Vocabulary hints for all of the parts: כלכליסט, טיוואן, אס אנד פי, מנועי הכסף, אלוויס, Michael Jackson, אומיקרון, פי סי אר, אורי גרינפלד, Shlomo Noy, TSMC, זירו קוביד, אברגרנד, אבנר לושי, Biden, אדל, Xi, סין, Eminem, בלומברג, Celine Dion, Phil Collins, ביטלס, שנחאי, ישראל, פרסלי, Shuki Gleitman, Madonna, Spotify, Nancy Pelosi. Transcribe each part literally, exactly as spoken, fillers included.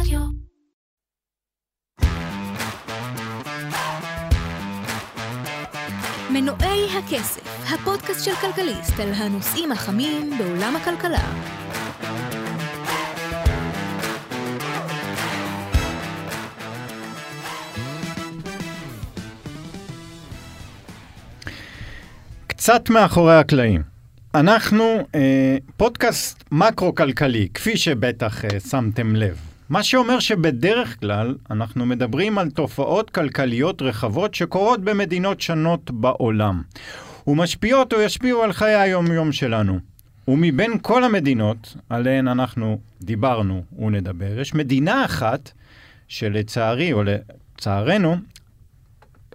רדיו. מנועי הכסף, הפודקאסט של כלכליסט על הנושאים החמים בעולם הכלכלה. קצת מאחורי הקלעים. אנחנו אה, פודקאסט מקרו-כלכלי, כפי שבטח אה, שמתם לב. מה שאומר שבדרך כלל אנחנו מדברים על תופעות כלכליות רחבות שקורות במדינות שונות בעולם. ומשפיעות או ישפיעו על חיי היום-יום שלנו. ומבין כל המדינות עליהן אנחנו דיברנו ונדבר, יש מדינה אחת שלצערי או לצערנו,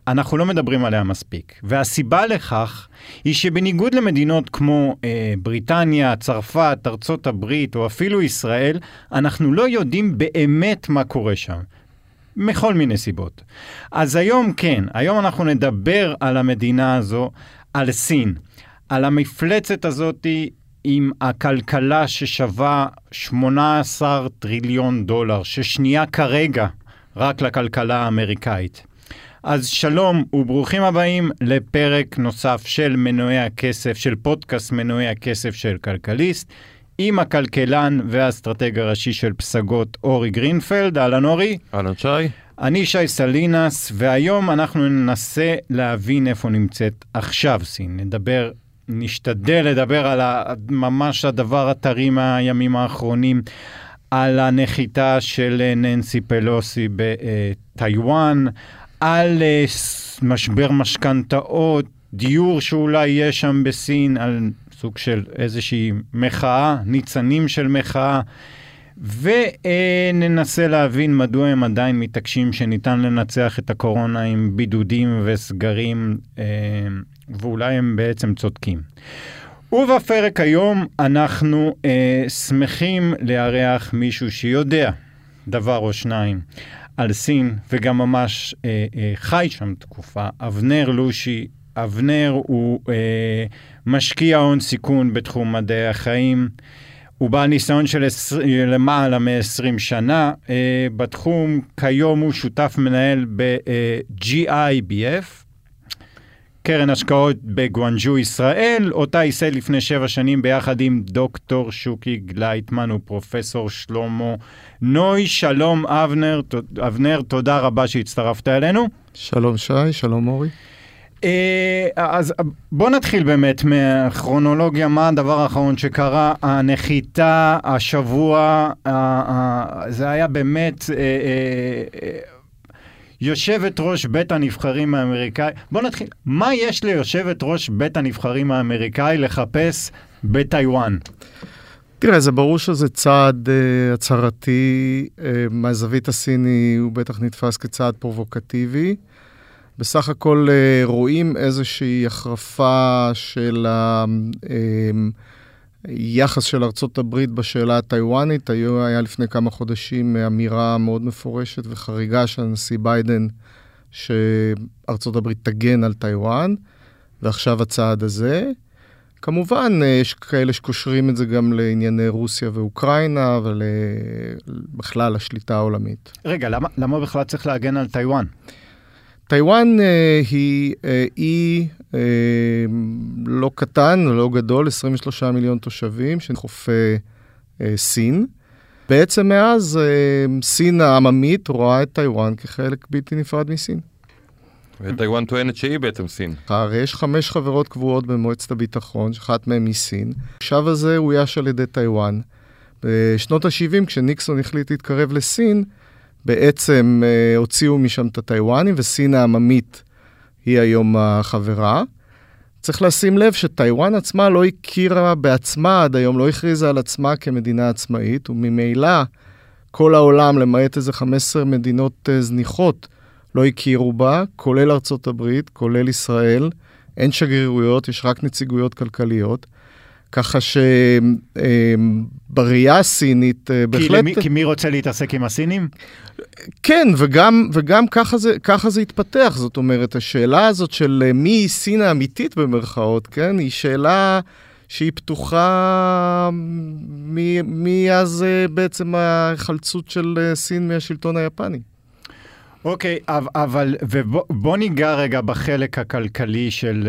אנחנו לא מדברים עליה מספיק, והסיבה לכך היא שבניגוד למדינות כמו אה, בריטניה, צרפת, ארצות הברית או אפילו ישראל, אנחנו לא יודעים באמת מה קורה שם, מכל מיני סיבות. אז היום כן, היום אנחנו נדבר על המדינה הזו, על סין, על המפלצת הזאת עם הכלכלה ששווה שמונה עשר טריליון דולר, ששנייה כרגע רק לכלכלה האמריקאית. אז שלום וברוכים הבאים לפרק נוסף של מנועי הכסף, של פודקאסט מנועי הכסף של כלכליסט, עם הכלכלן והאסטרטג הראשי של פסגות אורי גרינפלד. אהלן אורי. אהלן שי. אני שי סלינס, והיום אנחנו ננסה להבין איפה נמצאת עכשיו סין. נדבר, נשתדל לדבר על ממש הדבר הטרי מהימים האחרונים, על הנחיתה של ננסי פלוסי בטיוואן, על uh, משבר משכנתאות, דיור שאולי יהיה שם בסין, על סוג של איזושהי מחאה, ניצנים של מחאה, וננסה uh, להבין מדוע הם עדיין מתעקשים שניתן לנצח את הקורונה עם בידודים וסגרים, uh, ואולי הם בעצם צודקים. ובפרק היום אנחנו uh, שמחים לארח מישהו שיודע דבר או שניים על סין, וגם ממש אה, אה, חי שם תקופה, אבנר לושי. אבנר הוא אה, משקיע הון סיכון בתחום מדעי החיים, הוא בעל ניסיון של למעלה מ-עשרים שנה, אה, בתחום. כיום הוא שותף מנהל ב-ג'י איי בי אף, קרן השקעות בגואנג'ו ישראל, אותה ייסד לפני שבע שנים ביחד עם דוקטור שוקי גלייטמן ופרופסור שלמה נוי. שלום אבנר, אבנר, תודה רבה שהצטרפת אלינו. שלום שי, שלום אורי. אז בוא נתחיל באמת מהכרונולוגיה, מה הדבר האחרון שקרה, הנחיתה, השבוע, זה היה באמת... יושבת ראש בית הנבחרים האמריקאי, בוא נתחיל, מה יש ליושבת ראש בית הנבחרים האמריקאי לחפש בטיוואן? תראה, זה ברור שזה צעד uh, הצהרתי, uh, מהזווית הסיני הוא בטח נתפס כצעד פרובוקטיבי, בסך הכל uh, רואים איזושהי החרפה של ה... Uh, um, יחס של ארצות הברית בשאלה הטיוואנית. היה לפני כמה חודשים אמירה מאוד מפורשת וחריגה של הנשיא ביידן שארצות הברית תגן על טיוואן, ועכשיו הצעד הזה. כמובן, יש כאלה שקושרים את זה גם לענייני רוסיה ואוקראינה, ובכלל השליטה העולמית. רגע, למה, למה בכלל צריך להגן על טיוואן? טיוואן אה, היא אי אה, אה, לא קטן, לא גדול, עשרים ושלושה מיליון תושבים, שחוף אה, סין. בעצם מאז אה, סין העממית רואה את טיוואן כחלק בלתי נפרד מסין. וטיוואן טוענת שהיא בעצם סין. הרי יש חמש חברות קבועות במועצת הביטחון, שאחת מהן היא סין. עכשיו הזה הוא יש על ידי טיוואן. בשנות ה-שבעים, כשניקסון החליט להתקרב לסין, בעצם אה, הוציאו משם את הטיוואנים, וסין העממית היא היום החברה. צריך לשים לב שטיוואן עצמה לא הכירה בעצמה, עד היום לא הכריזה על עצמה כמדינה עצמאית, וממילא כל העולם, למעט איזה חמש עשרה מדינות אה, זניחות, לא הכירו בה, כולל ארצות הברית, כולל ישראל, אין שגרירויות, יש רק נציגויות כלכליות. ככה שבריאה הסינית בהחלט... כי מי רוצה להתעסק עם הסינים? כן, וגם, וגם ככה זה, ככה זה התפתח. זאת אומרת, השאלה הזאת של מי היא סין האמיתית במרכאות, כן? היא שאלה שהיא פתוחה מאז בעצם החלצות של סין מהשלטון היפני. אוקיי, אבל ובוא ניגע רגע בחלק הכלכלי של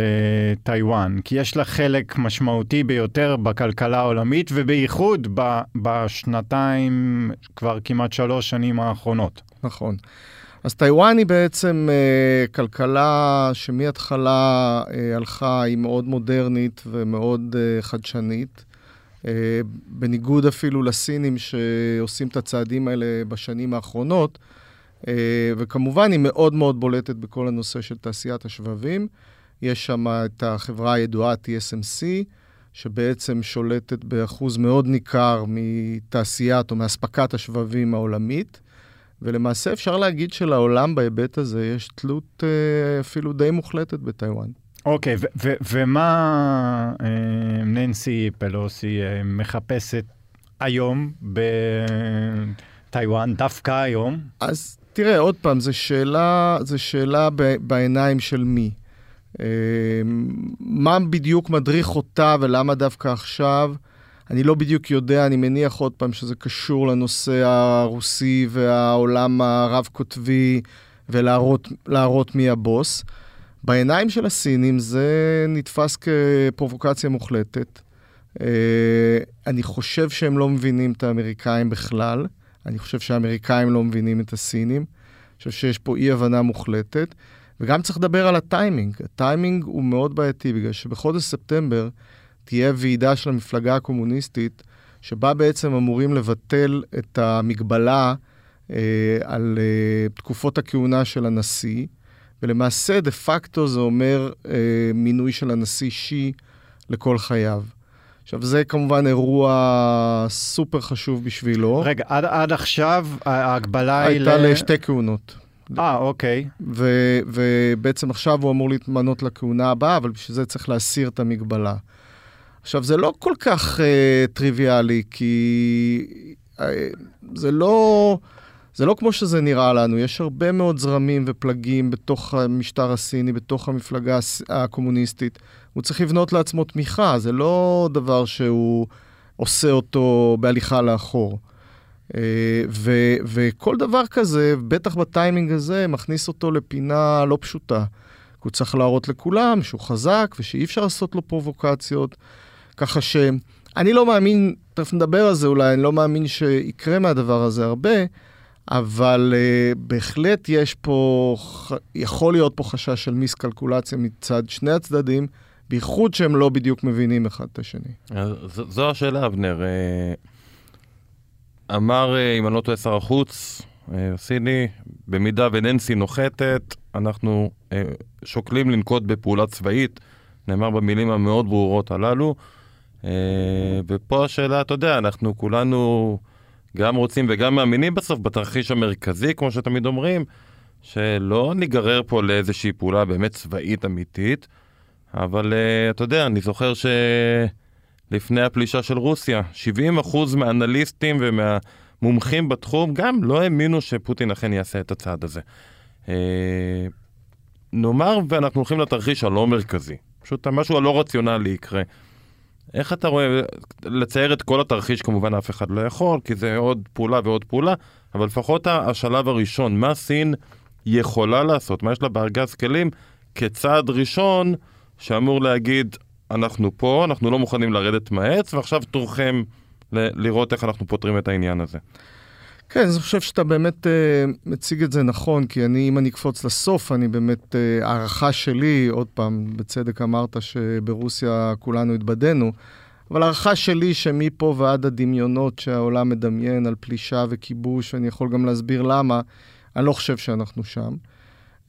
טיוואן, כי יש לה חלק משמעותי ביותר בכלכלה העולמית, ובייחוד בשנתיים, כבר כמעט שלוש שנים האחרונות. נכון. אז טיוואן היא בעצם uh, כלכלה שמהתחלה uh, הלכה, היא מאוד מודרנית ומאוד uh, חדשנית, uh, בניגוד אפילו לסינים שעושים את הצעדים האלה בשנים האחרונות, uh, וכמובן היא מאוד מאוד בולטת בכל הנושא של תעשיית השבבים. יש שם את החברה הידועה טי אס אם סי, שבעצם שולטת באחוז מאוד ניכר מתעשיית או מהספקת השבבים העולמית, ולמעשה אפשר להגיד שלעולם בהיבט הזה יש תלות אפילו די מוחלטת בטיוואן. אוקיי, ומה ננסי פלוסי מחפשת היום בטיוואן, דווקא היום? אז תראה, עוד פעם, זו שאלה, זו שאלה בעיניים של מי. מה בדיוק מדריך אותה ולמה דווקא עכשיו? אני לא בדיוק יודע, אני מניח עוד פעם שזה קשור לנושא הרוסי והעולם הרב-כותבי, ולהראות, להראות מי הבוס. בעיניים של הסינים זה נתפס כפרובוקציה מוחלטת. אני חושב שהם לא מבינים את האמריקאים בכלל. אני חושב שהאמריקאים לא מבינים את הסינים. אני חושב שיש פה אי-הבנה מוחלטת. וגם צריך לדבר על הטיימינג. הטיימינג הוא מאוד בעייתי, בגלל שבחודש ספטמבר, תהיה ועידה של המפלגה הקומוניסטית, שבה בעצם אמורים לבטל את המגבלה אה, על אה, תקופות הכהונה של הנשיא, ולמעשה דה פקטו זה אומר אה, מינוי של הנשיא שי לכל חייו. עכשיו זה כמובן אירוע סופר חשוב בשבילו. רגע, עד, עד עכשיו ההגבלה היא... הייתה ל... לשתי כהונות. אה, אוקיי. ו, ובעצם עכשיו הוא אמור להתמנות לכהונה הבאה, אבל בשביל זה צריך להסיר את המגבלה. עכשיו, זה לא כל כך אה, טריוויאלי, כי אה, זה, לא, זה לא כמו שזה נראה לנו. יש הרבה מאוד זרמים ופלגים בתוך המשטר הסיני, בתוך המפלגה הקומוניסטית. הוא צריך לבנות לעצמו תמיכה, זה לא דבר שהוא עושה אותו בהליכה לאחור. אה, ו, וכל דבר כזה, בטח בטיימינג הזה, מכניס אותו לפינה לא פשוטה. הוא צריך להראות לכולם שהוא חזק, ושאי אפשר לעשות לו פרובוקציות, ככה שאני לא מאמין, תכף נדבר על זה אולי, אני לא מאמין שיקרה מהדבר הזה הרבה, אבל uh, בהחלט יש פה, יכול להיות פה חשש של מיסקלקולציה מצד שני הצדדים, בייחוד שהם לא בדיוק מבינים אחד את השני. אז, זו השאלה, אבנר. אמר, אם אני לא טועה, שר החוץ, סיני, במידה וננסי נוחתת, אנחנו אה, שוקלים לנקוט בפעולה צבאית, נאמר במילים המאוד ברורות הללו, אה, ופה השאלה, אתה יודע, אנחנו כולנו גם רוצים וגם מאמינים בסוף בתרחיש המרכזי, כמו שתמיד אומרים, שלא ניגרר פה לאיזושהי פעולה באמת צבאית אמיתית, אבל אה, אתה יודע, אני זוכר שלפני הפלישה של רוסיה, שבעים אחוז מהאנליסטים ומה... מומחים בתחום, גם לא האמינו שפוטין אכן יעשה את הצעד הזה. אה, נאמר, ואנחנו הולכים לתרחיש הלא מרכזי. פשוט משהו הלא רציונלי יקרה. איך אתה רואה, לצייר את כל התרחיש, כמובן אף אחד לא יכול, כי זה עוד פעולה ועוד פעולה, אבל לפחות השלב הראשון, מה סין יכולה לעשות? מה יש לה בארגז כלים? כצעד ראשון שאמור להגיד, אנחנו פה, אנחנו לא מוכנים לרדת מהעץ, ועכשיו תורכם... לראות איך אנחנו פותרים את העניין הזה. כן, אני חושב שאתה באמת אה, מציג את זה נכון, כי אני, אם אני קפוץ לסוף, אני באמת, אה, הערכה שלי, עוד פעם, בצדק אמרת שברוסיה כולנו התבדנו, אבל הערכה שלי שמפה ועד הדמיונות שהעולם מדמיין על פלישה וכיבוש, אני יכול גם להסביר למה, אני לא חושב שאנחנו שם.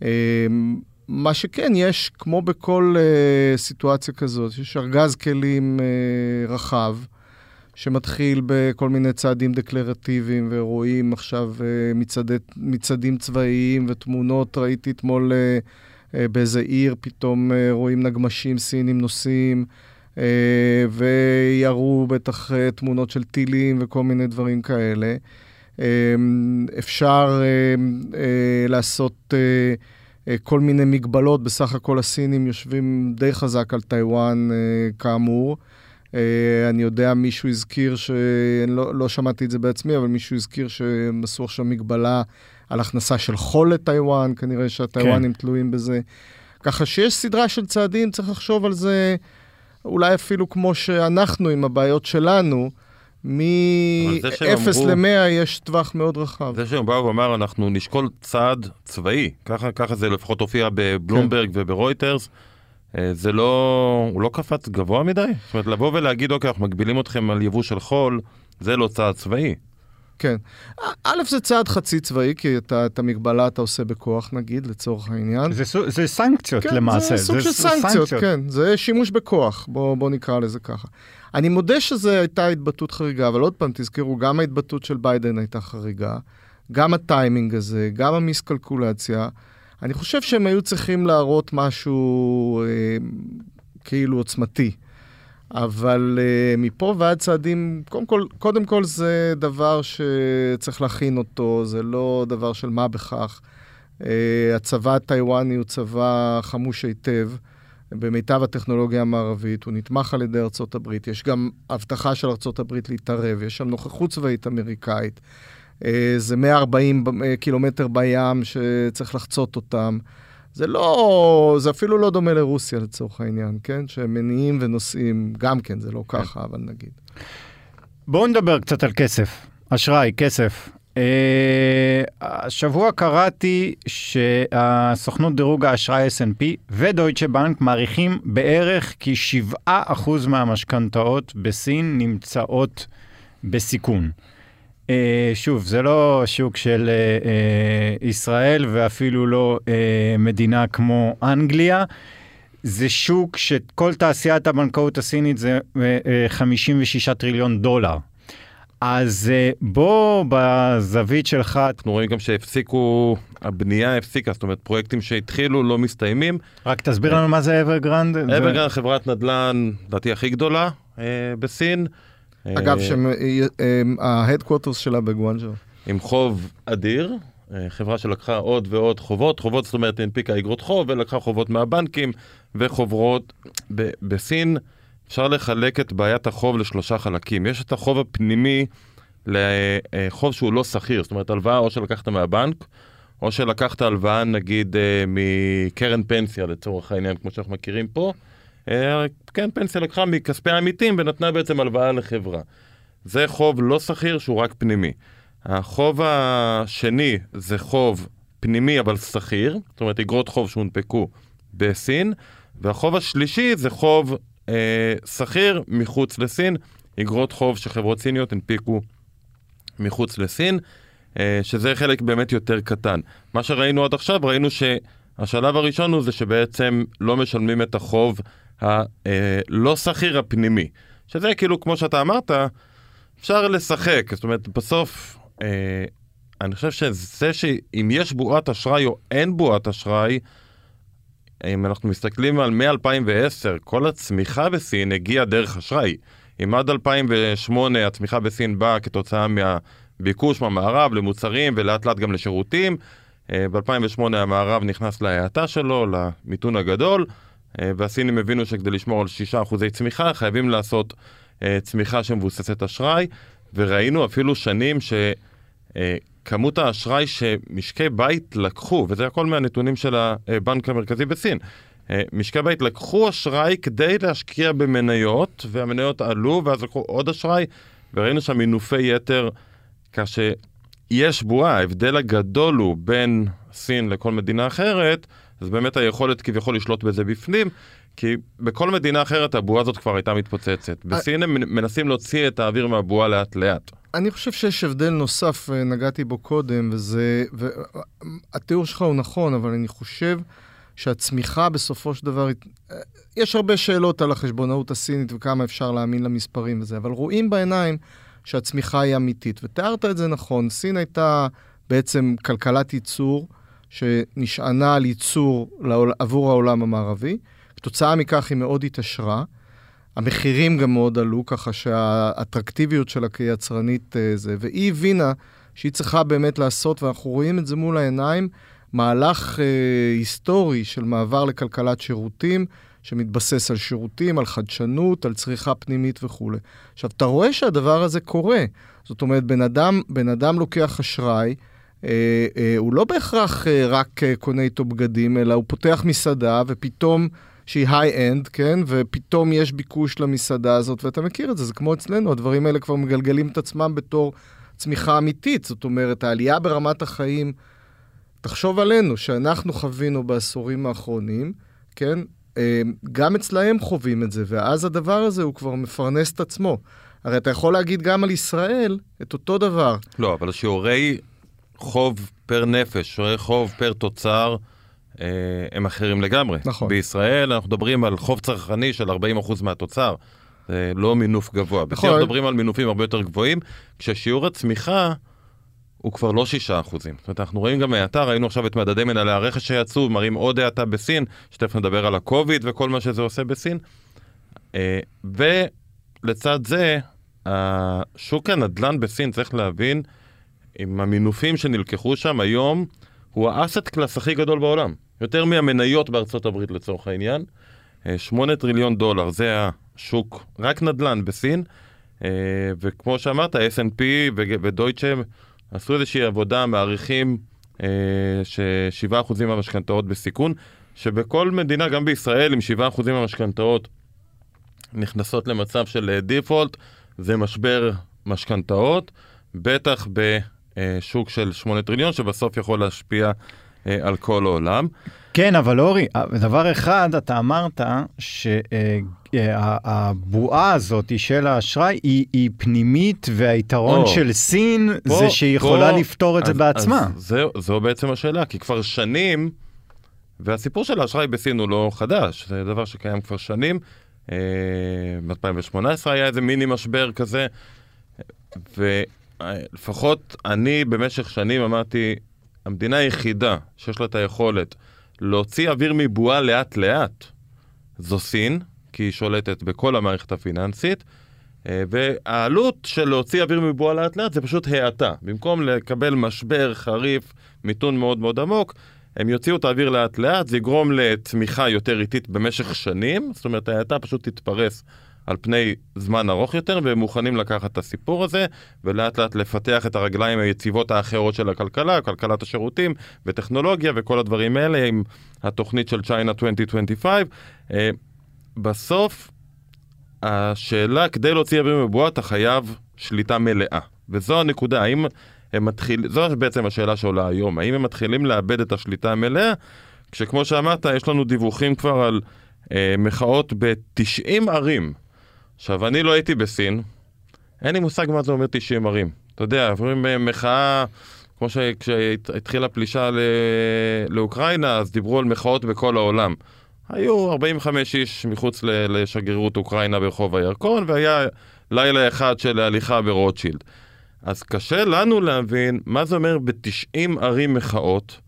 אה, מה שכן, יש, כמו בכל אה, סיטואציה כזאת, יש ארגז כלים אה, רחב, שמתחיל בכל מיני צעדים דקלרטיביים, ורואים עכשיו מצעדי, מצעדים צבאיים ותמונות, ראיתי אתמול באיזה עיר, פתאום רואים נגמשים סינים נוסעים, ויראו בטח תמונות של טילים וכל מיני דברים כאלה. אפשר לעשות כל מיני מגבלות, בסך הכל הסינים יושבים די חזק על טיוואן כאמור, אני יודע, מישהו הזכיר, שלא שמעתי את זה בעצמי, אבל מישהו הזכיר שמסור שם מגבלה על הכנסה של חול לטיוואן, כנראה שהטיוואנים תלויים בזה. ככה שיש סדרה של צעדים, צריך לחשוב על זה, אולי אפילו כמו שאנחנו עם הבעיות שלנו, מ-אפס ל-מאה יש טווח מאוד רחב. זה שהם באו ואמר, אנחנו נשקול צעד צבאי, ככה, ככה זה לפחות הופיע בבלומברג וברויטרס, זה לא, הוא לא קפץ גבוה מדי? זאת אומרת, לבוא ולהגיד, אוקיי, אנחנו מגבילים אתכם על יבוא של חול, זה לא צעד צבאי. כן. א', זה צעד חצי צבאי, כי את המגבלה אתה עושה בכוח, נגיד, לצורך העניין. זה סנקציות למעשה. זה סוג של סנקציות, כן. זה שימוש בכוח, בוא נקרא לזה ככה. אני מודה שזו הייתה התבטאות חריגה, אבל עוד פעם, תזכרו, גם ההתבטאות של ביידן הייתה חריגה, גם הטיימינג הזה, גם המיסקלקולציה. אני חושב שהם היו צריכים להראות משהו אה, כאילו עוצמתי, אבל אה, מפה ועד צעדים, קודם כל, קודם כל זה דבר שצריך להכין אותו, זה לא דבר של מה בכך. אה, הצבא הטיוואני הוא צבא חמוש היטב, במיטב הטכנולוגיה המערבית, הוא נתמך על ידי ארצות הברית, יש גם הבטחה של ארצות הברית להתערב, יש שם נוכחות צבאית אמריקאית, זה מאה וארבעים קילומטר בים שצריך לחצות אותם. זה לא, זה אפילו לא דומה לרוסיה לצורך העניין, כן? שמניעים ונוסעים, גם כן, זה לא ככה, אבל נגיד. בואו נדבר קצת על כסף. אשראי, כסף. השבוע קראתי שהסוכנות דירוג האשראי אס אנד פי ודויטשה בנק מעריכים בערך כי שבעה אחוז מהמשכנתאות בסין נמצאות בסיכון. שוב, זה לא שוק של ישראל ואפילו לא מדינה כמו אנגליה, זה שוק שכל תעשיית הבנקאות הסינית זה חמישים ושישה טריליון דולר. אז בוא בזווית שלך... אנחנו רואים גם שהפסיקו, הבנייה הפסיקה, זאת אומרת פרויקטים שהתחילו לא מסתיימים. רק תסביר לנו מה זה אברגרנד. אברגרנד חברת נדל"ן, לדעתי הכי גדולה בסין, אגב, ההדקווטרס שלה בגואנג'ו. עם חוב אדיר, חברה שלקחה עוד ועוד חובות, חובות זאת אומרת הנפיקה אגרות חוב, ולקחה חובות מהבנקים וחוברות בסין. אפשר לחלק את בעיית החוב לשלושה חלקים. יש את החוב הפנימי לחוב שהוא לא שכיר, זאת אומרת הלוואה או שלקחת מהבנק, או שלקחת הלוואה נגיד מקרן פנסיה לצורך העניין, כמו שאנחנו מכירים פה, כן, פנסיה לקחה מכספי העמיתים ונתנה בעצם הלוואה לחברה. זה חוב לא שכיר שהוא רק פנימי. החוב השני זה חוב פנימי אבל שכיר, זאת אומרת אגרות חוב שהונפקו בסין, והחוב השלישי זה חוב אה, שכיר מחוץ לסין, אגרות חוב שחברות סיניות הנפיקו מחוץ לסין, אה, שזה חלק באמת יותר קטן. מה שראינו עד עכשיו, ראינו שהשלב הראשון הוא זה שבעצם לא משלמים את החוב הלא שכיר הפנימי, שזה כאילו כמו שאתה אמרת, אפשר לשחק, זאת אומרת בסוף, אה, אני חושב שזה שאם יש בועת אשראי או אין בועת אשראי, אם אנחנו מסתכלים על מ-אלפיים ועשר, כל הצמיחה בסין הגיעה דרך אשראי. אם עד אלפיים ושמונה הצמיחה בסין באה כתוצאה מהביקוש מהמערב למוצרים ולאט לאט גם לשירותים, אה, ב-אלפיים ושמונה המערב נכנס להיעטה שלו, למיתון הגדול, והסינים הבינו שכדי לשמור על שישה אחוזי צמיחה, חייבים לעשות צמיחה שמבוססת אשראי, וראינו אפילו שנים שכמות האשראי שמשקי בית לקחו, וזה הכל מהנתונים של הבנק המרכזי בסין, משקי בית לקחו אשראי כדי להשקיע במניות, והמניות עלו, ואז לקחו עוד אשראי, וראינו שם מינופי יתר, כאשר יש בועה, ההבדל הגדול הוא בין סין לכל מדינה אחרת, אז באמת היכולת כביכול לשלוט בזה בפנים, כי בכל מדינה אחרת הבועה הזאת כבר הייתה מתפוצצת. בסין הם מנסים להוציא את האוויר מהבועה לאט לאט. אני חושב שיש הבדל נוסף, נגעתי בו קודם, וזה, והתיאור שלך הוא נכון, אבל אני חושב שהצמיחה בסופו של דבר, יש הרבה שאלות על החשבונאות הסינית וכמה אפשר להאמין למספרים וזה, אבל רואים בעיניים שהצמיחה היא אמיתית, ותיארת את זה נכון, סין הייתה בעצם כלכלת ייצור, שנשענה על ייצור עבור העולם המערבי. כתוצאה מכך היא מאוד התעשרה. המחירים גם מאוד עלו, ככה שהאטרקטיביות שלה כיצרנית זה, והיא הבינה שהיא צריכה באמת לעשות, ואנחנו רואים את זה מול העיניים, מהלך אה, היסטורי של מעבר לכלכלת שירותים, שמתבסס על שירותים, על חדשנות, על צריכה פנימית וכו'. עכשיו, אתה רואה שהדבר הזה קורה. זאת אומרת, בן אדם, בן אדם לוקח אשראי, אה, אה, הוא לא בהכרח אה, רק אה, קונה איתו בגדים, אלא הוא פותח מסעדה, ופתאום שהיא היי-אנד, כן? ופתאום יש ביקוש למסעדה הזאת, ואתה מכיר את זה, זה כמו אצלנו, הדברים האלה כבר מגלגלים את עצמם בתור צמיחה אמיתית, זאת אומרת, העלייה ברמת החיים, תחשוב עלינו, שאנחנו חווינו בעשורים האחרונים, כן? גם אצלהם חווים את זה, ואז הדבר הזה הוא כבר מפרנס את עצמו. הרי אתה יכול להגיד גם על ישראל את אותו דבר. לא, אבל שיעורי חוב פר נפש, שיעורי חוב פר תוצר, הם אחרים לגמרי. נכון. בישראל אנחנו מדברים על חוב צרכני של ארבעים אחוז מהתוצר, זה לא מינוף גבוה. נכון. בסדר, מדברים על מינופים הרבה יותר גבוהים, כששיעור הצמיחה הוא כבר לא שישה אחוזים. זאת אומרת, אנחנו רואים גם מהאתר, ראינו עכשיו את מדדי מנהלי הרכש שיצאו, מראים עוד האטה בסין, שתכף נדבר על הקוביד וכל מה שזה עושה בסין. ולצד זה, השוק הנדל"ן בסין, צריך להבין, עם המינופים שנלקחו שם היום, הוא האסט קלאס הכי גדול בעולם. יותר מהמניות בארצות הברית לצורך העניין. שמונה טריליון דולר, זה השוק, רק נדל"ן בסין. וכמו שאמרת, אס אנד פי ודויטשה עשו איזושהי עבודה, מעריכים ש-שבעה אחוז מהמשכנתאות בסיכון, שבכל מדינה, גם בישראל, עם שבעה אחוז מהמשכנתאות נכנסות למצב של דיפולט, זה משבר משכנתאות, בטח ב... שוק של שמונה טריליון, שבסוף יכול להשפיע על כל העולם. כן, אבל אורי, דבר אחד, אתה אמרת שהבועה הזאת של האשראי היא פנימית, והיתרון של סין זה שהיא יכולה לפתור את זה בעצמה. זו בעצם השאלה, כי כבר שנים, והסיפור של האשראי בסין הוא לא חדש, זה דבר שקיים כבר שנים, ב-אלפיים שמונה עשרה היה איזה מיני משבר כזה, ו... לפחות אני במשך שנים אמרתי, המדינה היחידה שיש לה את היכולת להוציא אוויר מבועה לאט לאט, זו סין, כי היא שולטת בכל המערכת הפיננסית, והעלות של להוציא אוויר מבועה לאט לאט זה פשוט העתה. במקום לקבל משבר חריף, מיתון מאוד מאוד עמוק, הם יוציאו את האוויר לאט לאט, זה יגרום לצמיחה יותר איטית במשך שנים, זאת אומרת, העתה פשוט תתפרס על פני זמן ארוך יותר, והם מוכנים לקחת את הסיפור הזה, ולאט לאט לפתח את הרגליים היציבות האחרות של הכלכלה, כלכלת השירותים, וטכנולוגיה, וכל הדברים האלה, עם התוכנית של צ'יינה אלפיים עשרים וחמש. בסוף, השאלה, כדי להוציא אוויר מבועה, אתה חייב שליטה מלאה. וזו הנקודה, האם הם מתחיל... זו בעצם השאלה שעולה היום, האם הם מתחילים לאבד את השליטה המלאה, כשכמו שאמרת, יש לנו דיווחים כבר על אה, מחאות ב-תשעים ערים, עכשיו, אני לא הייתי בסין, אין לי מושג מה זה אומר תשעים ערים. אתה יודע, עוברים במחאה, כמו שכשהתחילה פלישה לאוקראינה, אז דיברו על מחאות בכל העולם. היו ארבעים וחמישה איש מחוץ לשגרירות אוקראינה ברחוב הירקון, והיה לילה אחד של הליכה ברוטשילד. אז קשה לנו להבין מה זה אומר ב-תשעים ערים מחאות,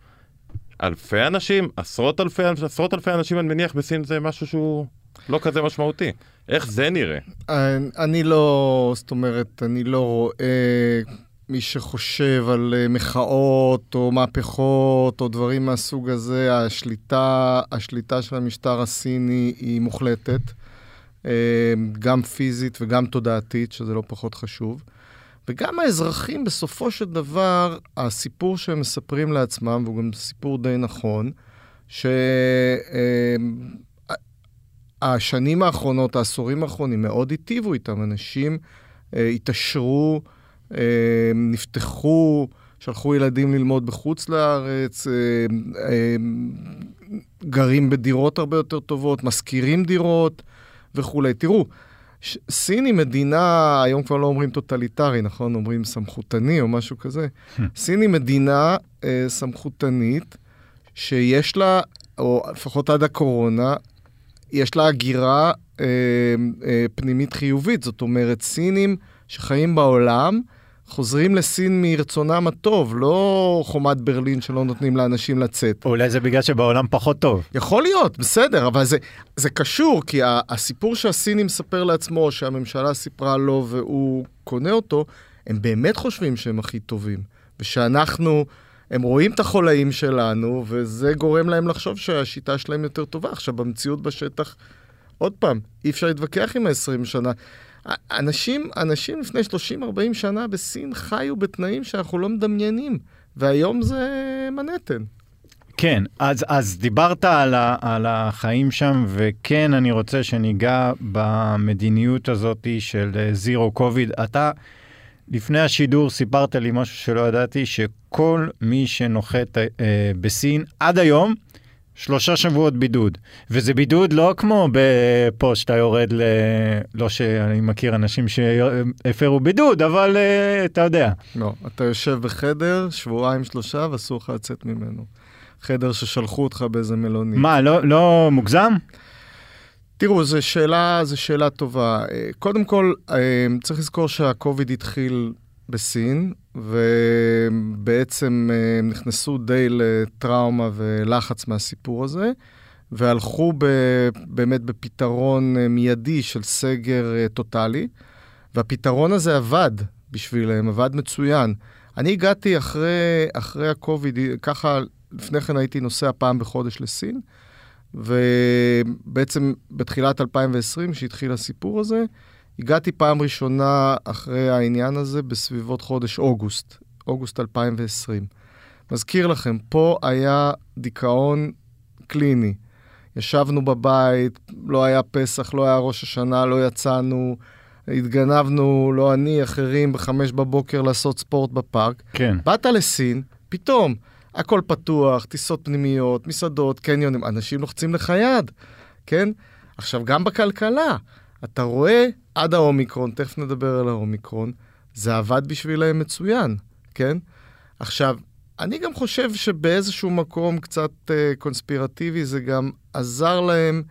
אלפי אנשים, עשרות אלפי, עשרות אלפי אנשים, אני מניח בסין זה משהו שהוא... לא כזה משמעותי. איך זה נראה? אני, אני לא, זאת אומרת, אני לא רואה מי שחושב על מחאות או מהפכות או דברים מהסוג הזה. השליטה, השליטה של המשטר הסיני היא מוחלטת, גם פיזית וגם תודעתית, שזה לא פחות חשוב. וגם האזרחים בסופו של דבר, הסיפור שהם מספרים לעצמם, והוא גם סיפור די נכון, ש... השנים האחרונות, העשורים האחרונים, מאוד היטיבו איתם. אנשים אה, התעשרו, אה, נפתחו, שלחו ילדים ללמוד בחוץ לארץ, אה, אה, גרים בדירות הרבה יותר טובות, מזכירים דירות וכו'. תראו, ש- סין היא מדינה, היום כבר לא אומרים טוטליטרי, נכון? אומרים סמכותני או משהו כזה. סין היא מדינה אה, סמכותנית שיש לה, או לפחות עד הקורונה, יש לה הגירה אה, אה, פנימית חיובית, זאת אומרת, סינים שחיים בעולם, חוזרים לסין מרצונם הטוב, לא חומת ברלין שלא נותנים לאנשים לצאת. אולי זה בגלל שבעולם פחות טוב. יכול להיות, בסדר, אבל זה, זה קשור, כי הסיפור שהסיני מספר לעצמו, שהממשלה סיפרה לו והוא קונה אותו, הם באמת חושבים שהם הכי טובים, ושאנחנו... הם רואים את החולאים שלנו, וזה גורם להם לחשוב שהשיטה שלהם יותר טובה. עכשיו, במציאות בשטח, עוד פעם, אי אפשר להתווכח עם ה-עשרים שנה. אנשים, אנשים לפני שלושים ארבעים שנה בסין חיו בתנאים שאנחנו לא מדמיינים, והיום זה מנהטן. כן, אז, אז דיברת על, ה, על החיים שם, וכן, אני רוצה שניגע במדיניות הזאת של זירו קוביד. אתה, לפני השידור, סיפרת לי משהו שלא ידעתי, שכל מי שנוחת אה, בסין, עד היום, שלושה שבועות בידוד. וזה בידוד לא כמו פה שאתה יורד ל... לא שאני מכיר אנשים שהפרו בידוד, אבל אה, אתה יודע. לא, אתה יושב בחדר, שבועיים שלושה, ואסור לך לצאת ממנו. חדר ששלחו אותך באיזה מלונית. מה, לא, לא מוגזם? תראו, זו שאלה, זו שאלה טובה. קודם כל, צריך לזכור שהקוביד התחיל בסין, ובעצם נכנסו די לטראומה ולחץ מהסיפור הזה, והלכו ב, באמת בפתרון מיידי של סגר טוטלי, והפתרון הזה עבד בשבילם, עבד מצוין. אני הגעתי אחרי, אחרי הקוביד, ככה... לפני כן הייתי נוסע פעם בחודש לסין, ובעצם בתחילת אלפיים ועשרים, שהתחיל הסיפור הזה, הגעתי פעם ראשונה אחרי העניין הזה בסביבות חודש אוגוסט, אוגוסט אלפיים ועשרים. מזכיר לכם, פה היה דיכאון קליני. ישבנו בבית, לא היה פסח, לא היה ראש השנה, לא יצאנו, התגנבנו, לא אני, אחרים, בחמש בבוקר לעשות ספורט בפארק. כן. באת לסין, פתאום... הכל פתוח, טיסות פנימיות, מסעדות, קניונים, אנשים לוחצים לך יד, כן? עכשיו, גם בכלכלה, אתה רואה עד האומיקרון, תכף נדבר על האומיקרון, זה עבד בשבילהם מצוין, כן? עכשיו, אני גם חושב שבאיזשהו מקום קצת uh, קונספירטיבי, זה גם עזר להם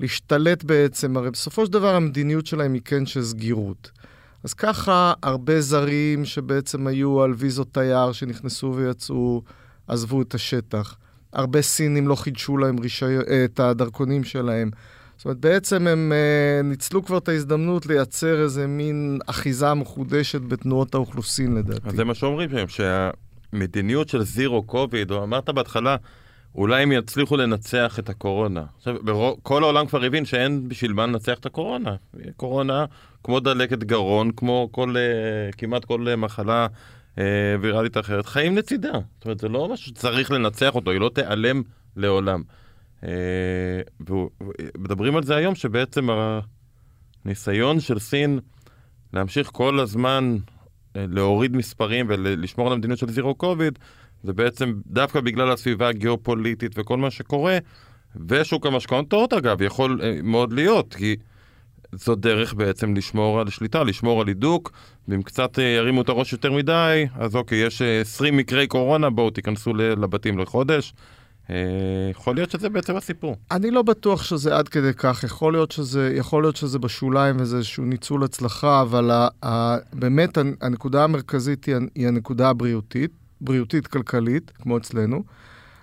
להשתלט בעצם, הרי בסופו של דבר המדיניות שלהם היא כן שסגירות. אז ככה, הרבה זרים שבעצם היו על ויזות תייר שנכנסו ויצאו, עזבו את השטח. הרבה סינים לא חידשו להם רישי... את הדרכונים שלהם. זאת אומרת, בעצם הם אה, ניצלו כבר את ההזדמנות לייצר איזה מין אחיזה מחודשת בתנועות האוכלוסין, לדעתי. אז זה מה שאומרים שהם, שהמדיניות של זירו קוביד, או אמרת בהתחלה, אולי הם יצליחו לנצח את הקורונה. עכשיו, כל העולם כבר הבין שאין בשביל מה לנצח את הקורונה. קורונה, כמו דלקת גרון, כמו כל, כמעט כל מחלה, ויראלית אחרת, חיים לצידה. זאת אומרת, זה לא משהו שצריך לנצח אותו, היא לא תיעלם לעולם. מדברים על זה היום, שבעצם הניסיון של סין להמשיך כל הזמן להוריד מספרים ולשמור על המדיניות של זירו קוביד, זה בעצם דווקא בגלל הסביבה הגיאופוליטית וכל מה שקורה, ושוק המשכנתאות, אגב, יכול מאוד להיות, כי זו דרך בעצם לשמור על שליטה, לשמור על הידוק, ואם קצת ירימו את הראש יותר מדי, אז אוקיי, יש עשרים מקרי קורונה, בואו תיכנסו לבתים לחודש. יכול להיות שזה בעצם הסיפור. אני לא בטוח שזה עד כדי כך, יכול להיות שזה, יכול להיות שזה בשוליים ואיזשהו ניצול הצלחה, אבל ה, ה, באמת הנקודה המרכזית היא, היא הנקודה הבריאותית, בריאותית-כלכלית, כמו אצלנו.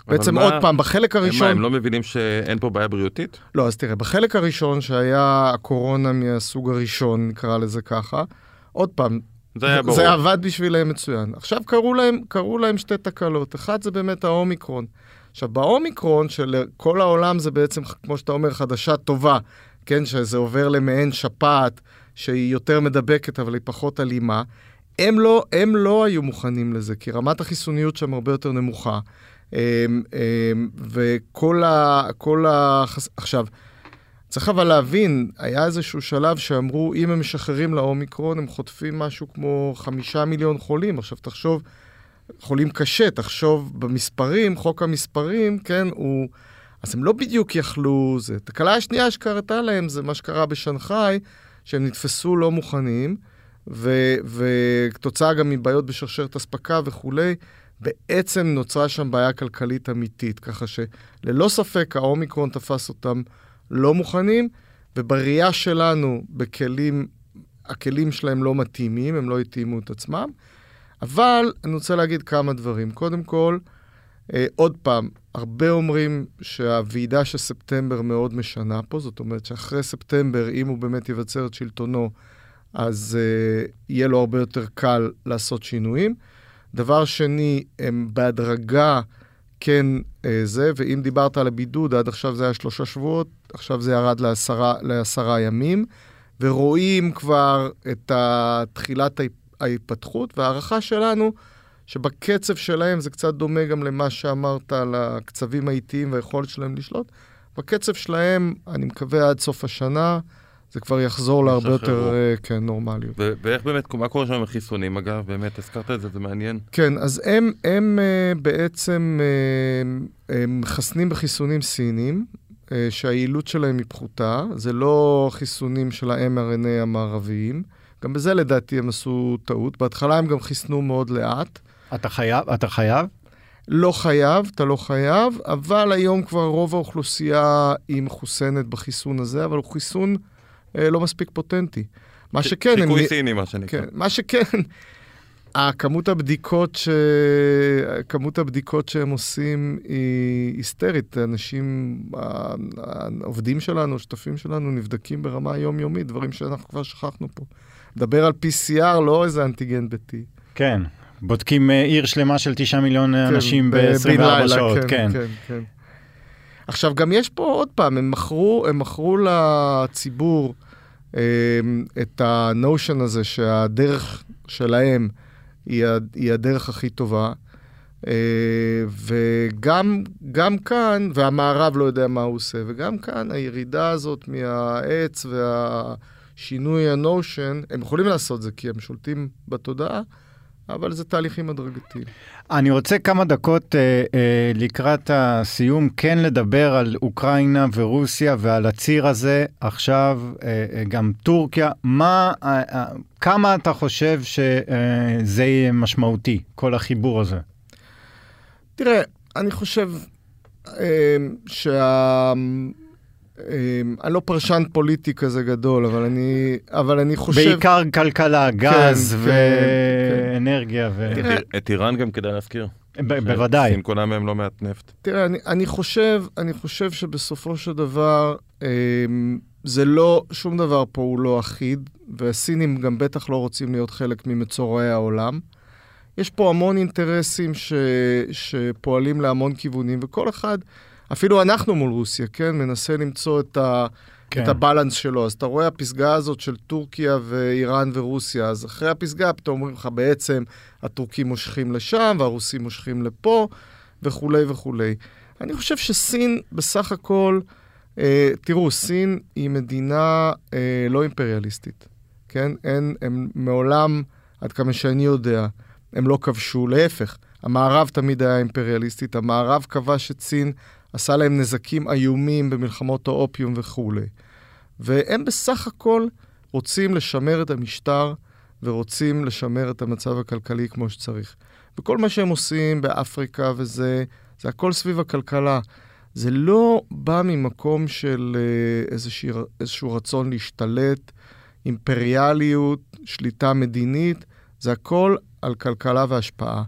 בעצם מה, עוד פעם, בחלק הראשון... מה, הם לא מבינים שאין פה בעיה בריאותית? לא, אז תראה, בחלק הראשון שהיה הקורונה מהסוג הראשון, נקרא לזה ככה, עוד פעם, זה, היה ברור. זה עבד בשבילהם מצוין. עכשיו קראו להם, קראו להם שתי תקלות. אחת זה באמת האומיקרון. עכשיו, באומיקרון של כל העולם זה בעצם, כמו שאתה אומר, חדשה טובה, כן, שזה עובר למעין שפעת, שהיא יותר מדבקת, אבל היא פחות אלימה. הם לא, הם לא היו מוכנים לזה, כי רמת החיסוניות שם הרבה יותר נמוכה. וכל ה... כל ה... עכשיו, צריך אבל להבין, היה איזשהו שלב שאמרו, אם הם משחררים לאומיקרון, הם חוטפים משהו כמו חמישה מיליון חולים. עכשיו, תחשוב, חולים קשה, תחשוב במספרים, חוק המספרים, כן, הוא... אז הם לא בדיוק יכלו, זה... תקלה השנייה שקרתה להם, זה מה שקרה בשנחאי, שהם נתפסו לא מוכנים, ו... וכתוצאה גם מבעיות בשרשרת הספקה וכולי, בעצם נוצרה שם בעיה כלכלית אמיתית, ככה שללא ספק האומיקרון תפס אותם לא מוכנים, ובראייה שלנו בכלים, הכלים שלהם לא מתאימים, הם לא התאימו את עצמם, אבל אני רוצה להגיד כמה דברים. קודם כל, אה, עוד פעם, הרבה אומרים שהוועידה של ספטמבר מאוד משנה פה, זאת אומרת שאחרי ספטמבר, אם הוא באמת ייווצר את שלטונו, אז אה, יהיה לו הרבה יותר קל לעשות שינויים, דבר שני, הם בהדרגה כן זה, ואם דיברת על הבידוד, עד עכשיו זה היה שלושה שבועות, עכשיו זה ירד לעשרה, לעשרה ימים, ורואים כבר את תחילת ההיפתחות, והערכה שלנו, שבקצב שלהם זה קצת דומה גם למה שאמרת על הקצבים האיטיים והיכולת שלהם לשלוט, בקצב שלהם, אני מקווה עד סוף השנה, זה כבר יחזור להרבה יותר נורמליות. ואיך באמת, מה קורה שם עם החיסונים, אגב? באמת, הזכרת את זה, זה מעניין. כן, אז הם בעצם מחסנים בחיסונים סיניים, שהעילות שלהם היא פחותה, זה לא חיסונים של ה-אם אר אן איי המערביים, גם בזה לדעתי הם עשו טעות, בהתחלה הם גם חיסנו מאוד לאט. אתה חייב? אתה חייב? לא חייב, אתה לא חייב, אבל היום כבר רוב האוכלוסייה היא מחוסנת בחיסון הזה, אבל הוא חיסון אה, לא מספיק פוטנטי. מה ש- שכן... שיקוי הם... סיני, מה שנקרא. כן, מה שכן, הכמות הבדיקות, ש... הכמות הבדיקות שהם עושים היא היסטרית. אנשים, העובדים שלנו, השותפים שלנו, נבדקים ברמה יומיומית, דברים שאנחנו כבר שכחנו פה. דבר על פי סי אר, לא איזה אנטיגן ביתי. כן. בודקים עיר שלמה של תשעה מיליון אנשים ב-עשרים וארבע שעות, כן. עכשיו, גם יש פה עוד פעם, הם מכרו לציבור את הנושן הזה, שהדרך שלהם היא הדרך הכי טובה, וגם כאן, והמערב לא יודע מה הוא עושה, וגם כאן הירידה הזאת מהעץ והשינוי הנושן, הם יכולים לעשות זה כי הם שולטים בתודעה, אבל זה תהליכים הדרגתיים. אני רוצה כמה דקות אה, אה, לקראת הסיום, כן לדבר על אוקראינה ורוסיה ועל הציר הזה, עכשיו אה, אה, גם טורקיה, מה, אה, אה, כמה אתה חושב שזה יהיה משמעותי, כל החיבור הזה? תראה, אני חושב אה, שה... אני לא פרשן פוליטי כזה גדול, אבל אני, אבל אני חושב... בעיקר כלכלה, גז ואנרגיה. את איראן גם כדאי להזכיר. בוודאי. סין קונה מהם לא מעט נפט. תראה, אני חושב, אני חושב שבסופו של דבר, זה לא, שום דבר פה הוא לא אחיד, והסינים גם בטח לא רוצים להיות חלק ממצורי העולם. יש פה המון אינטרסים שפועלים להמון כיוונים, וכל אחד... אפילו אנחנו מול רוסיה, כן? מנסה למצוא את, ה... כן. את הבלנס שלו. אז אתה רואה הפסגה הזאת של טורקיה ואיראן ורוסיה, אז אחרי הפסגה פתאום אומרים לך בעצם, הטורקים מושכים לשם והרוסים מושכים לפה, וכולי וכולי. אני חושב שסין בסך הכל, אה, תראו, סין היא מדינה אה, לא אימפריאליסטית, כן? אין, הם מעולם, עד כמה שאני יודע, הם לא כבשו, להפך. המערב תמיד היה אימפריאליסטית, המערב כבש את סין, עשה להם נזקים איומים במלחמות האופיום וכו'. והם בסך הכל רוצים לשמר את המשטר, ורוצים לשמר את המצב הכלכלי כמו שצריך. וכל מה שהם עושים באפריקה וזה, זה הכל סביב הכלכלה. זה לא בא ממקום של איזשהו, איזשהו רצון להשתלט, אימפריאליות, שליטה מדינית, זה הכל על כלכלה והשפעה.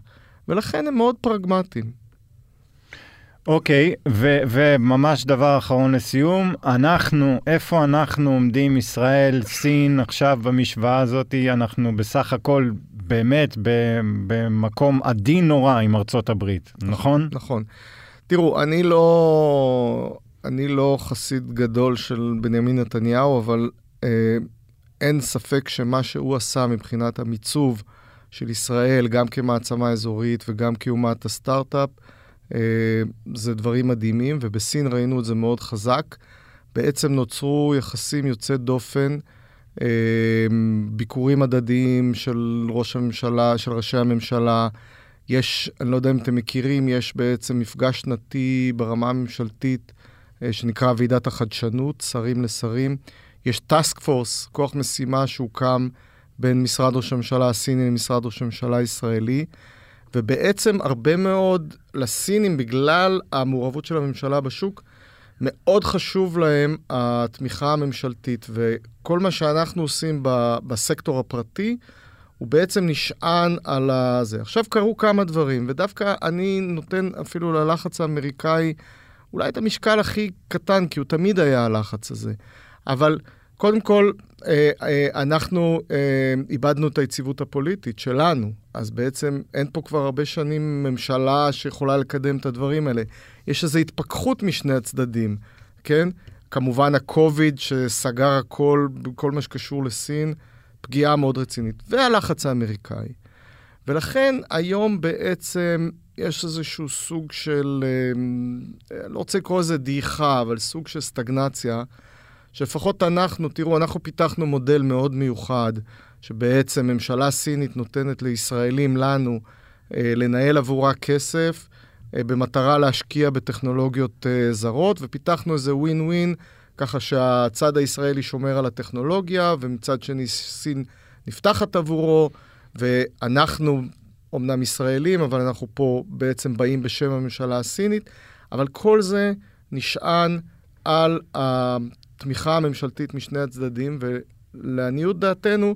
ולכן הם מאוד פרגמטיים. אוקיי, ו- וממש דבר אחרון לסיום, אנחנו, איפה אנחנו עומדים, ישראל, סין, עכשיו במשוואה הזאת, אנחנו בסך הכל באמת במקום עדין נורא עם ארצות הברית, נכון? נכון. תראו, אני לא, אני לא חסיד גדול של בנימין נתניהו, אבל אה, אין ספק שמה שהוא עשה מבחינת המיצוב של ישראל, גם כמעצמה אזורית וגם כאומת הסטארט-אפ, זה דברים מדהימים, ובסין ראינו את זה מאוד חזק. בעצם נוצרו יחסים יוצא דופן, ביקורים הדדיים של ראש הממשלה, של ראשי הממשלה. יש, אני לא יודע אם אתם מכירים, יש בעצם מפגש שנתי ברמה הממשלתית, שנקרא ועידת החדשנות, שרים לשרים. יש טאסק פורס, כוח משימה שהוקם בין משרד ראש הממשלה הסיני למשרד ראש הממשלה הישראלי, ובעצם הרבה מאוד לסינים, בגלל המעורבות של הממשלה בשוק, מאוד חשוב להם התמיכה הממשלתית, וכל מה שאנחנו עושים ב- בסקטור הפרטי, הוא בעצם נשען על זה. עכשיו קרו כמה דברים, ודווקא אני נותן אפילו ללחץ האמריקאי, אולי את המשקל הכי קטן, כי הוא תמיד היה הלחץ הזה, אבל קודם כל, אנחנו איבדנו את היציבות הפוליטית שלנו, אז בעצם אין פה כבר הרבה שנים ממשלה שיכולה לקדם את הדברים האלה. יש איזו התפכחות משני הצדדים, כן? כמובן הקוביד שסגר הכל, כל מה שקשור לסין, פגיעה מאוד רצינית, והלחץ האמריקאי. ולכן היום בעצם יש איזשהו סוג של, לא רוצה לקרוא איזה דעיכה, אבל סוג של סטגנציה, שלפחות אנחנו, תראו, אנחנו פיתחנו מודל מאוד מיוחד, שבעצם ממשלה סינית נותנת לישראלים, לנו, לנהל עבורה כסף, במטרה להשקיע בטכנולוגיות זרות, ופיתחנו איזה ווין ווין, ככה שהצד הישראלי שומר על הטכנולוגיה, ומצד שני סין נפתחת עבורו, ואנחנו אומנם ישראלים, אבל אנחנו פה בעצם באים בשם הממשלה הסינית, אבל כל זה נשען על התמיכה הממשלתית משני הצדדים, ולעניות דעתנו,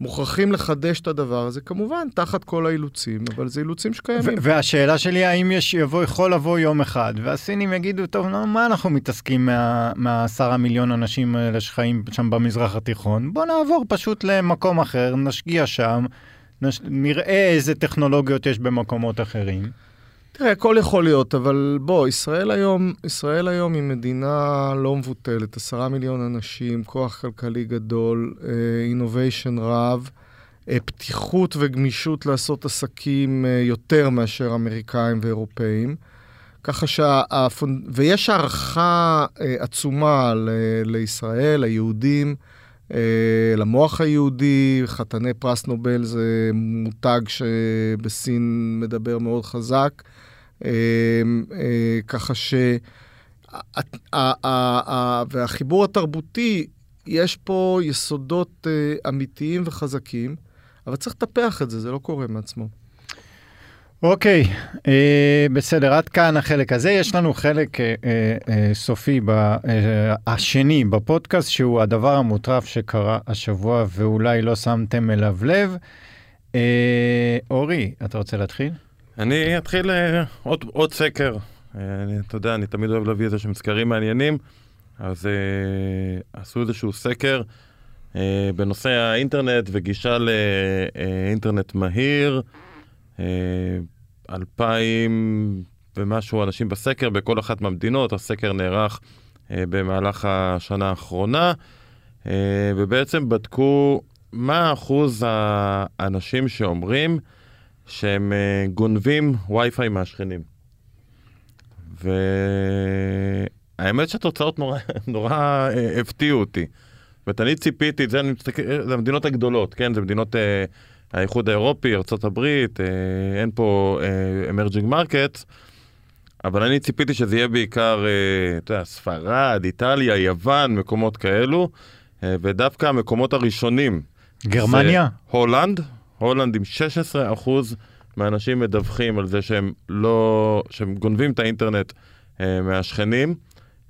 מוכרחים לחדש את הדבר הזה, כמובן, תחת כל האילוצים, אבל זה אילוצים שקיימים. והשאלה שלי, האם יש, יבוא, יכול לבוא יום אחד, והסינים יגידו, טוב, נו, מה אנחנו מתעסקים מה, מהעשרה מיליון אנשים שחיים שם במזרח התיכון? בוא נעבור פשוט למקום אחר, נשקיע שם, נש... נראה איזה טכנולוגיות יש במקומות אחרים. תראה, הכל יכול להיות, אבל בוא, ישראל היום, ישראל היום היא מדינה לא מבוטלת, עשרה מיליון אנשים, כוח כלכלי גדול, אינוביישן רב, פתיחות וגמישות לעשות עסקים יותר מאשר אמריקאים ואירופאים, ככה שה... ויש הערכה עצומה לישראל, היהודים, למוח היהודי, חתני פרס נובל זה מותג שבסין מדבר מאוד חזק, ככה שהחיבור התרבותי, יש פה יסודות אמיתיים וחזקים, אבל צריך לטפח את זה, זה לא קורה מעצמו. אוקיי, בסדר, עד כאן החלק הזה. יש לנו חלק סופי השני בפודקאסט, שהוא הדבר המוטרף שקרה השבוע, ואולי לא שמתם אליו לב. אורי, אתה רוצה להתחיל? אני אתחיל עוד סקר. אתה יודע, אני תמיד אוהב להביא את זה שמסקרים מעניינים, אז עשו איזשהו סקר בנושא האינטרנט וגישה לאינטרנט מהיר, אלפיים ומשהו אנשים בסקר בכל אחת מהמדינות. הסקר נערך במהלך השנה האחרונה, ובעצם בדקו מה אחוז האנשים שאומרים שהם גונבים וי-פיי מהשכנים. והאמת שהתוצאות נורא, נורא הפתיעו אותי. ואני ציפיתי, זה המדינות הגדולות, כן? זה מדינות האיחוד האירופי, ארצות הברית, אין פה אמרג'ינג מרקט, אבל אני ציפיתי שזה יהיה בעיקר, אתה יודע, ספרד, איטליה, יוון, מקומות כאלו, ודווקא המקומות הראשונים. גרמניה? הולנד, הולנד עם שישה עשר אחוז מהאנשים מדווחים על זה שהם לא, שהם גונבים את האינטרנט מהשכנים,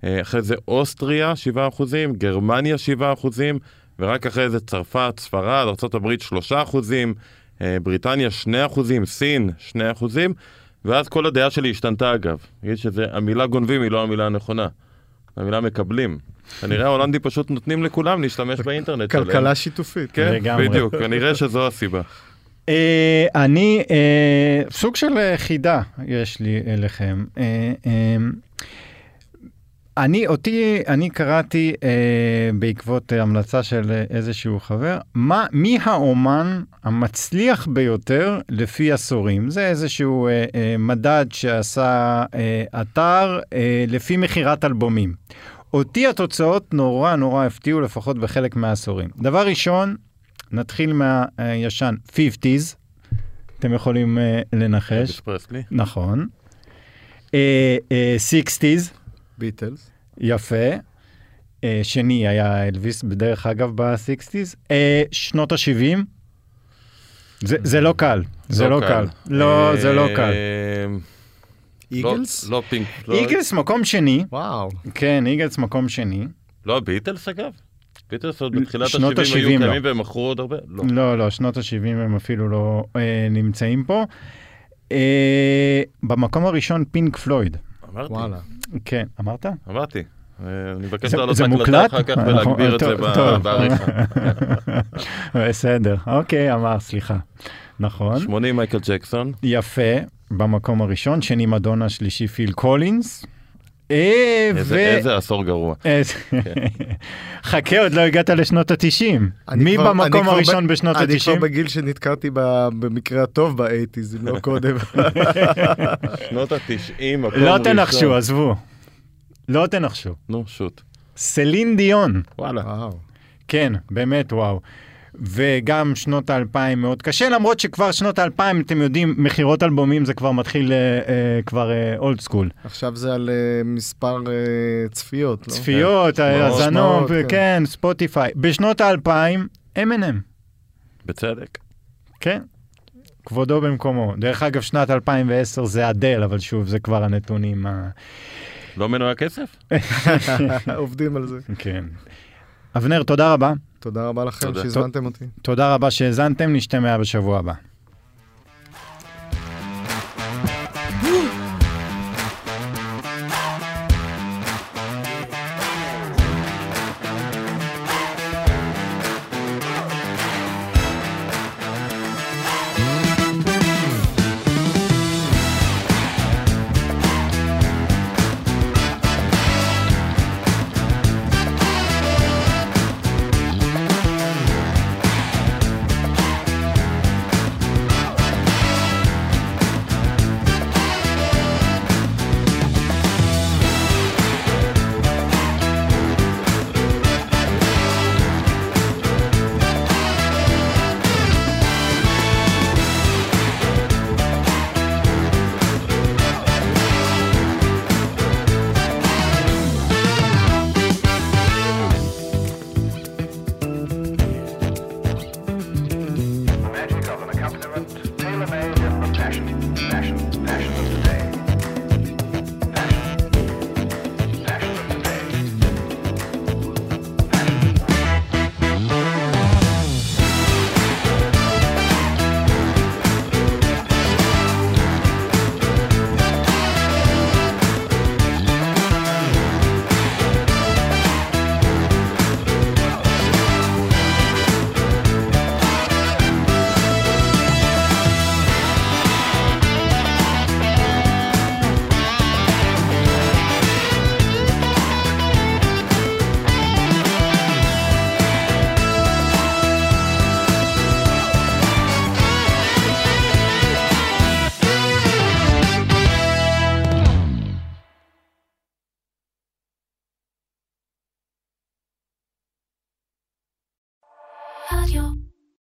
אחרי זה אוסטריה שבעה אחוז, גרמניה שבעה אחוז, ורק אחרי זה צרפת, ספרד, ארצות הברית שלושה אחוזים, בריטניה שני אחוזים, סין שני אחוזים, ואז כל הדעה שלי השתנתה אגב. נגיד שהמילה גונבים היא לא המילה הנכונה, המילה מקבלים. כנראה ההולנדים פשוט נותנים לכולם להשתמש באינטרנט. כלכלה שיתופית. כן, בדיוק, כנראה שזו הסיבה. אני, סוג של חידה יש לי אליכם. אני, אותי, אני קראתי אה, בעקבות המלצה של איזשהו חבר, מה, מי האומן המצליח ביותר לפי עשורים? זה איזשהו אה, אה, מדד שעשה אה, אתר אה, לפי מחירת אלבומים. אותי התוצאות נורא נורא הפתיעו, לפחות בחלק מהעשורים. דבר ראשון, נתחיל מהישן, חמישים, אתם יכולים אה, לנחש. פרסלי. נכון. אה, אה, שישים. ביטלס. יפה. Uh, שני היה אלוויס, בדרך אגב, ב-שישים. Uh, שנות ה-שבעים. זה, זה לא קל. זה לא, לא קל. קל. לא, uh, זה לא קל. איגלס? לא פינק פלויד. איגלס מקום שני. וואו. כן, איגלס מקום שני. לא, ביטלס אגב. ביטלס עוד בתחילת ה-שבעים היו קיימים לא. והם מכרו עוד הרבה. לא. לא, לא, שנות ה-שבעים הם אפילו לא uh, נמצאים פה. Uh, במקום הראשון פינק פלויד. אמרתי. וואלה. כן, אמרת? אמרתי. אני מבקש לעלות הקלטה אחר כך ולהגביר את זה בעריכה. בסדר, אוקיי, אמר, סליחה. נכון. שמונים מייקל ג'קסון. יפה, במקום הראשון, שני מדונה, שלישי פיל קולינס. איזה עשור גרוע. חכה, עוד לא הגעת לשנות התשעים. מי במקום הראשון בשנות התשעים? אני כבר בגיל שנתקרתי במקרה הטוב באייטיז, לא קודם. שנות התשעים, מקום ראשון. לא תנחשו, עזבו. לא תנחשו. נו, שוט. סלין דיון. וואלה. כן, באמת, וואו. וגם שנות האלפיים מאוד קשה, למרות שכבר שנות האלפיים, אתם יודעים, מחירות אלבומים זה כבר מתחיל, כבר אולד סקול. עכשיו זה על מספר צפיות, לא? צפיות, הזנות, כן, ספוטיפיי. בשנות האלפיים, Eminem. בצדק. כן. כבודו במקומו. דרך אגב, שנת אלפיים ועשר זה אדל, אבל שוב, זה כבר הנתונים ה... לא מנוע כסף? עובדים על זה. כן. אבנר, תודה רבה. תודה רבה לכם שהזמנתם אותי. תודה רבה שהזמנתם, נשתמע בשבוע הבא.